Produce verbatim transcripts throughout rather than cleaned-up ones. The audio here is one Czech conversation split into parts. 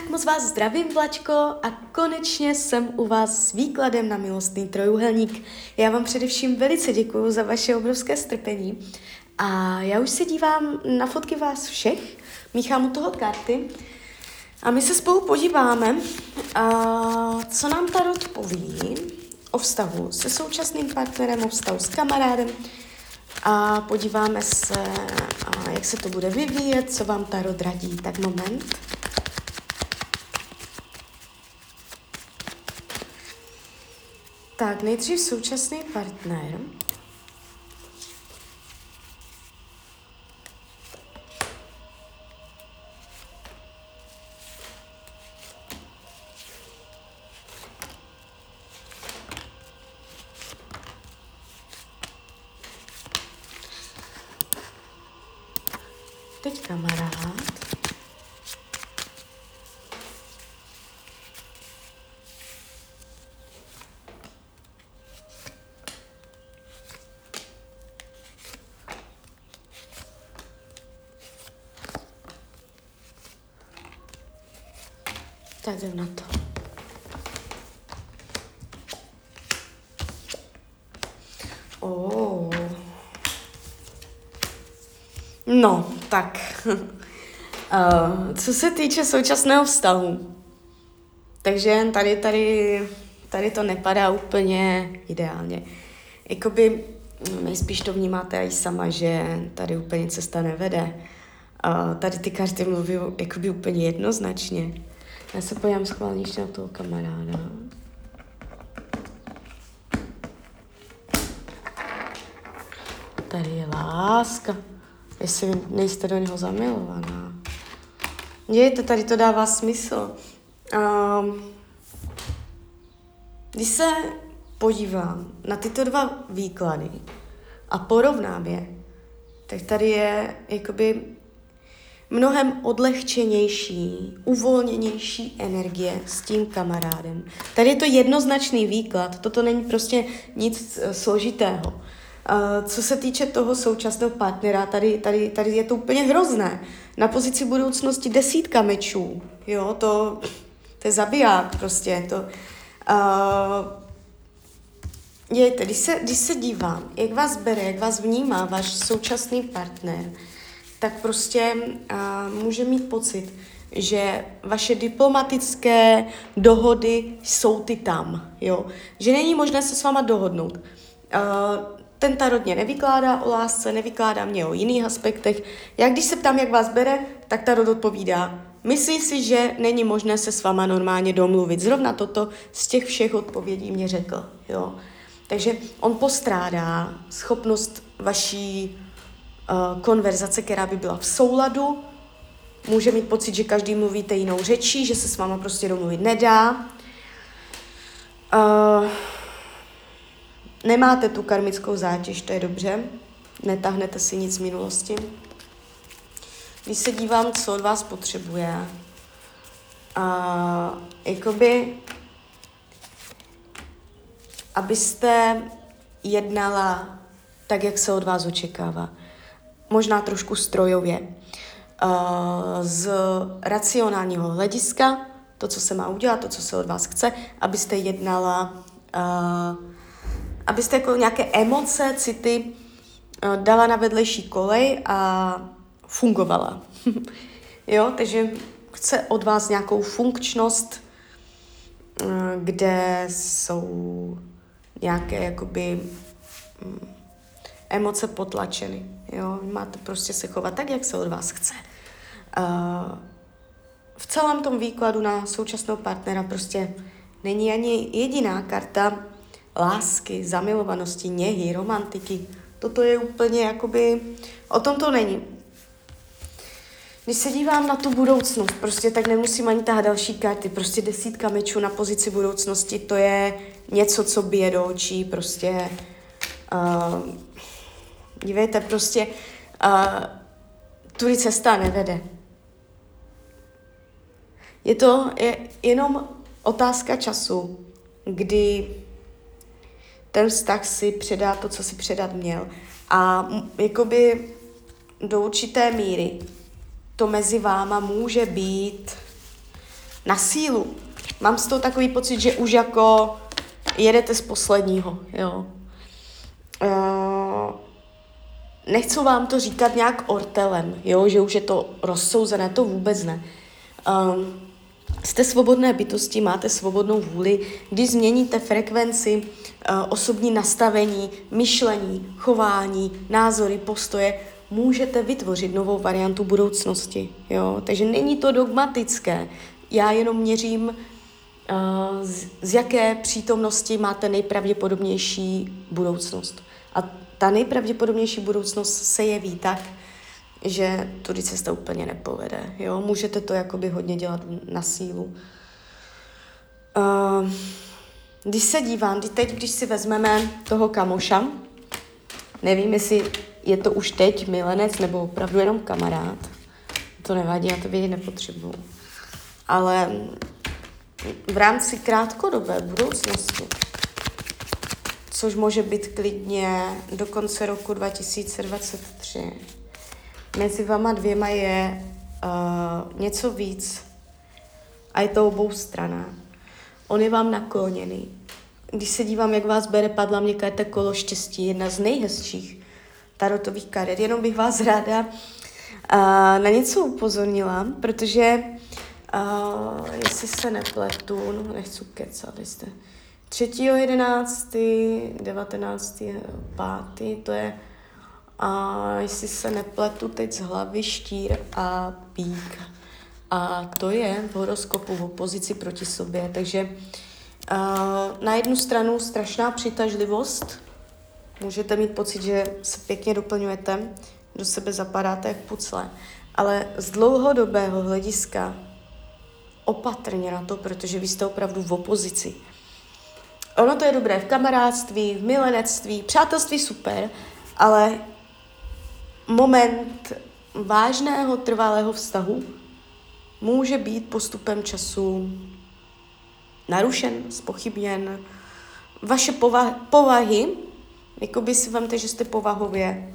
Tak moc vás zdravím, Blačko, a konečně jsem u vás s výkladem na milostný trojúhelník. Já vám především velice děkuju za vaše obrovské strpení a já už se dívám na fotky vás všech, míchám u toho karty a my se spolu podíváme, co nám tarot poví o vztahu se současným partnerem, o vztahu s kamarádem a podíváme se, jak se to bude vyvíjet, co vám tarot radí. Tak moment. Tak, nejdřív současný partner. Teď kamarád. Tak jdem na to. Oh. No, tak. uh, co se týče současného vztahu, takže tady, tady, tady to nepadá úplně ideálně. Jakoby nejspíš to vnímáte i sama, že tady úplně cesta nevede. Uh, tady ty karty mluví jakoby úplně jednoznačně. Já se pojďám schválně na toho kamaráda. Tady je láska. Jestli nejste do něho zamilovaná. Dějte, tady to dává smysl. Um, když se podívám na tyto dva výklady a porovnám je, tak tady je jakoby mnohem odlehčenější, uvolněnější energie s tím kamarádem. Tady je to jednoznačný výklad, toto není prostě nic složitého. Uh, co se týče toho současného partnera, tady, tady, tady je to úplně hrozné. Na pozici budoucnosti desítka mečů, jo, to, to je zabiják prostě. To, uh, je, když, se, když se dívám, jak vás bere, jak vás vnímá váš současný partner, tak prostě uh, může mít pocit, že vaše diplomatické dohody jsou ty tam, jo. Že není možné se s váma dohodnout. Uh, ten tarot mě nevykládá o lásce, nevykládá mě o jiných aspektech. Já když se ptám, jak vás bere, tak tarot odpovídá. Myslí si, že není možné se s váma normálně domluvit. Zrovna toto z těch všech odpovědí mě řekl, jo. Takže on postrádá schopnost vaší konverzace, která by byla v souladu. Může mít pocit, že každý mluvíte jinou řečí, že se s váma prostě domluvit nedá. Uh, nemáte tu karmickou zátěž, to je dobře. Netahnete si nic z minulosti. Když se dívám, co od vás potřebuje, uh, jakoby, abyste jednala tak, jak se od vás očekává. Možná trošku strojově. Z racionálního hlediska, to, co se má udělat, to, co se od vás chce, abyste jednala, abyste jako nějaké emoce, city dala na vedlejší kolej a fungovala. Jo, takže chce od vás nějakou funkčnost, kde jsou nějaké jakoby emoce potlačeny. Jo? Máte prostě se chovat tak, jak se od vás chce. Uh, v celém tom výkladu na současného partnera prostě není ani jediná karta lásky, zamilovanosti, něhy, romantiky. Toto je úplně jakoby... O tom to není. Když se dívám na tu budoucnost, prostě tak nemusím ani tahat další karty. Prostě desítka mečů na pozici budoucnosti, to je něco, co bije do očí, prostě... Uh, Dívejte, prostě uh, tudy cesta nevede. Je to je jenom otázka času, kdy ten vztah si předá to, co si předat měl. A jakoby do určité míry to mezi váma může být na sílu. Mám z toho takový pocit, že už jako jedete z posledního, jo. Uh, nechci vám to říkat nějak ortelem, jo, že už je to rozsouzené, to vůbec ne. Um, jste svobodné bytosti, máte svobodnou vůli. Když změníte frekvenci, uh, osobní nastavení, myšlení, chování, názory, postoje, můžete vytvořit novou variantu budoucnosti, jo. Takže není to dogmatické. Já jenom měřím, Z, z jaké přítomnosti máte nejpravděpodobnější budoucnost. A ta nejpravděpodobnější budoucnost se jeví tak, že tudy cesta úplně nepovede. Jo? Můžete to jakoby hodně dělat na sílu. Uh, když se dívám, teď, když si vezmeme toho kamoša, nevím, jestli je to už teď milenec nebo opravdu jenom kamarád, to nevadí, já to vědět nepotřebuji. Ale v rámci krátkodobé budoucnosti, což může být klidně do konce roku dva tisíce dvacet tři, mezi váma dvěma je uh, něco víc a je to oboustranné. On je vám nakloněný. Když se dívám, jak vás bere, padla mě karta kolo štěstí, jedna z nejhezčích tarotových karet. Jenom bych vás ráda uh, na něco upozornila, protože Uh, jestli se nepletu, no nechci kecat, jste třetího jedenáctého, devatenáctého pátý, to je, uh, jestli se nepletu, teď z hlavy štír a pík. A to je v horoskopu v opozici proti sobě, takže uh, na jednu stranu strašná přitažlivost, můžete mít pocit, že se pěkně doplňujete, do sebe zapadáte jak pucle, ale z dlouhodobého hlediska opatrně na to, protože vy jste opravdu v opozici. Ono to je dobré v kamarádství, v milenectví, přátelství super, ale moment vážného trvalého vztahu může být postupem času narušen, zpochybněn. Vaše pova- povahy, jako by si vemte, že jste povahově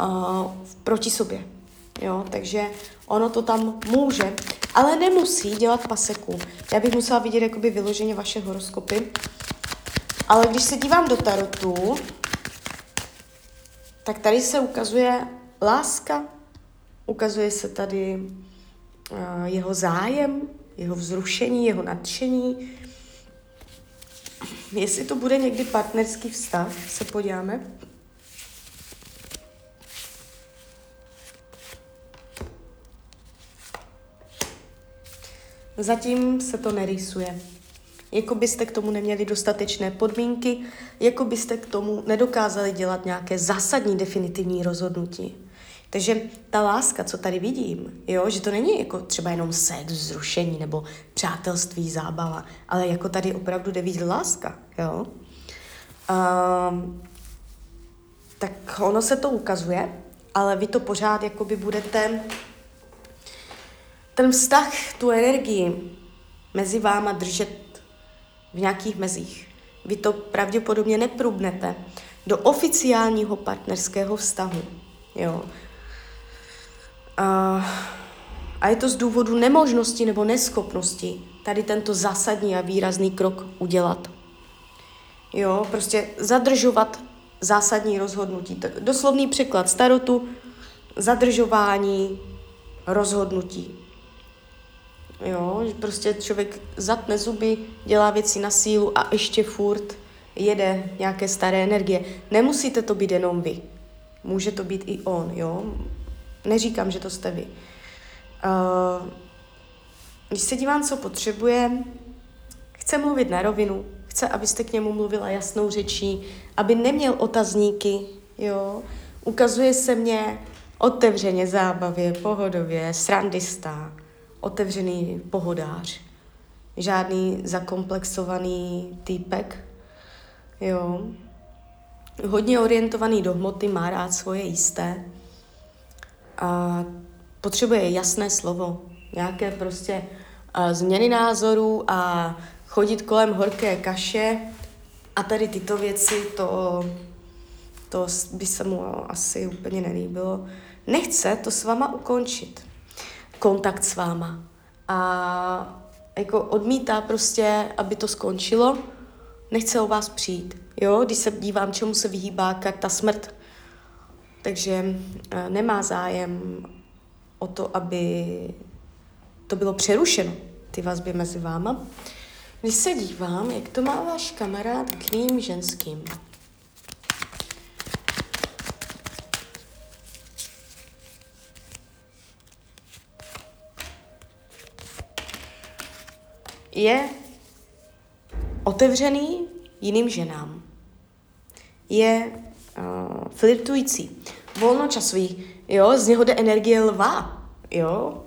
uh, proti sobě. Jo, takže ono to tam může, ale nemusí dělat paseku. Já bych musela vidět jakoby vyloženě vaše horoskopy. Ale když se dívám do tarotu, tak tady se ukazuje láska, ukazuje se tady uh, jeho zájem, jeho vzrušení, jeho nadšení. Jestli to bude někdy partnerský vztah, se podíváme. Zatím se to nerýsuje. Jako byste k tomu neměli dostatečné podmínky, jako byste k tomu nedokázali dělat nějaké zásadní definitivní rozhodnutí. Takže ta láska, co tady vidím, jo, že to není jako třeba jenom sex, vzrušení nebo přátelství, zábava, ale jako tady opravdu jde vidět láska. Jo. Um, tak ono se to ukazuje, ale vy to pořád jakoby budete... Ten vztah, tu energii mezi váma držet v nějakých mezích. Vy to pravděpodobně neprubnete do oficiálního partnerského vztahu. Jo. A, a je to z důvodu nemožnosti nebo neschopnosti tady tento zásadní a výrazný krok udělat. Jo, prostě zadržovat zásadní rozhodnutí. Doslovný překlad z tarotu, zadržování rozhodnutí. Jo, prostě člověk zatne zuby, dělá věci na sílu a ještě furt jede nějaké staré energie. Nemusíte to být jenom vy. Může to být i on, jo. Neříkám, že to jste vy. Uh, když se dívám, co potřebuje, chce mluvit na rovinu, chce, abyste k němu mluvila jasnou řečí, aby neměl otazníky, jo. Ukazuje se mně otevřeně zábavě, pohodově, srandista, otevřený pohodář, žádný zakomplexovaný týpek, jo. Hodně orientovaný do hmoty, má rád svoje jisté a potřebuje jasné slovo, nějaké prostě uh, změny názorů a chodit kolem horké kaše a tady tyto věci, to, to by se mu asi úplně nelíbilo. Nechce to s váma ukončit. Kontakt s váma a jako odmítá prostě, aby to skončilo, nechce o vás přijít. Jo? Když se dívám, čemu se vyhýbá, jak ta smrt. Takže nemá zájem o to, aby to bylo přerušeno, ty vazby mezi váma. Když se dívám, jak to má váš kamarád k mým ženským. Je otevřený jiným ženám. Je uh, flirtující, volnočasový, jo, z něho jde energie lva, jo,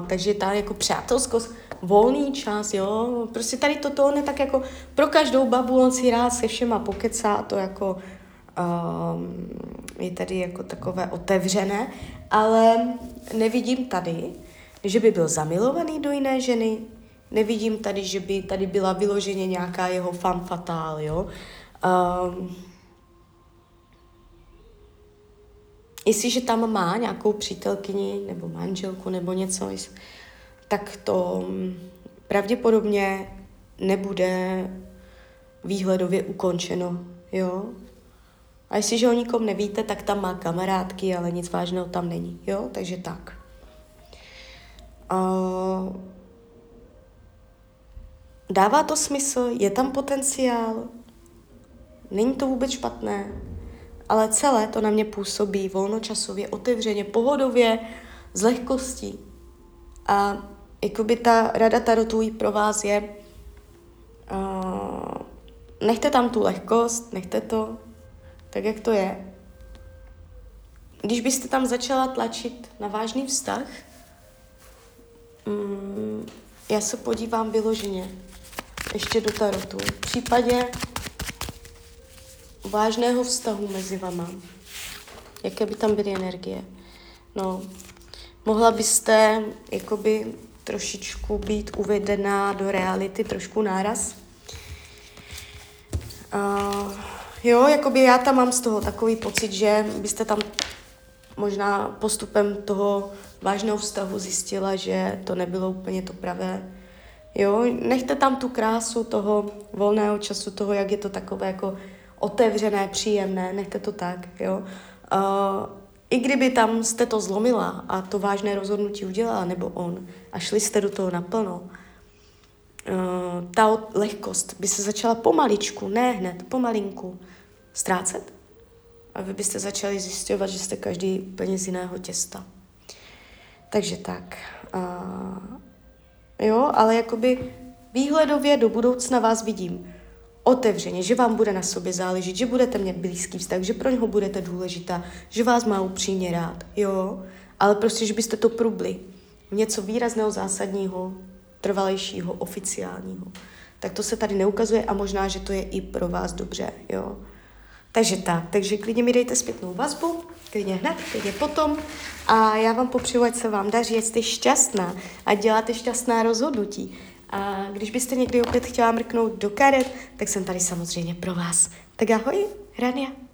uh, takže ta jako přátelskost, volný čas, jo, prostě tady toto, on je tak jako pro každou babu, on si rád se všema pokecá, to jako um, je tady jako takové otevřené, ale nevidím tady, že by byl zamilovaný do jiné ženy. Nevidím tady, že by tady byla vyloženě nějaká jeho femme fatale, jo. Um, jestliže tam má nějakou přítelkyni nebo manželku nebo něco, tak to pravděpodobně nebude výhledově ukončeno, jo. A jestliže o nikom nevíte, tak tam má kamarádky, ale nic vážného tam není, jo. Takže tak. Um, Dává to smysl, je tam potenciál, není to vůbec špatné, ale celé to na mě působí volnočasově, otevřeně, pohodově, s lehkostí. A jakoby ta rada tarotu pro vás je, uh, nechte tam tu lehkost, nechte to tak, jak to je. Když byste tam začala tlačit na vážný vztah, um, já se podívám vyloženě ještě do tarotu. V případě vážného vztahu mezi vama, jaké by tam byly energie? No, mohla byste jakoby trošičku být uvedená do reality, trošku náraz. Uh, jo, jakoby já tam mám z toho takový pocit, že byste tam možná postupem toho vážného vztahu zjistila, že to nebylo úplně to pravé. Jo, nechte tam tu krásu toho volného času, toho, jak je to takové jako otevřené, příjemné, nechte to tak, jo. Uh, I kdyby tam jste to zlomila a to vážné rozhodnutí udělala, nebo on, a šli jste do toho naplno, uh, ta lehkost by se začala pomaličku, ne hned, pomalinku, ztrácet. A vy byste začali zjišťovat, že jste každý úplně z jiného těsta. Takže tak. Uh, Jo, ale jakoby výhledově do budoucna vás vidím otevřeně, že vám bude na sobě záležet, že budete mít blízký vztah, že pro něho budete důležitá, že vás má upřímně rád, jo. Ale prostě, že byste to prubli v něco výrazného, zásadního, trvalejšího, oficiálního. Tak to se tady neukazuje a možná, že to je i pro vás dobře, jo. Takže tak, takže klidně mi dejte zpětnou vazbu, klidně hned, klidně potom a já vám popřeju, ať se vám daří, ať jste šťastná a děláte šťastná rozhodnutí. A když byste někdy opět chtěla mrknout do karet, tak jsem tady samozřejmě pro vás. Tak ahoj, Rania.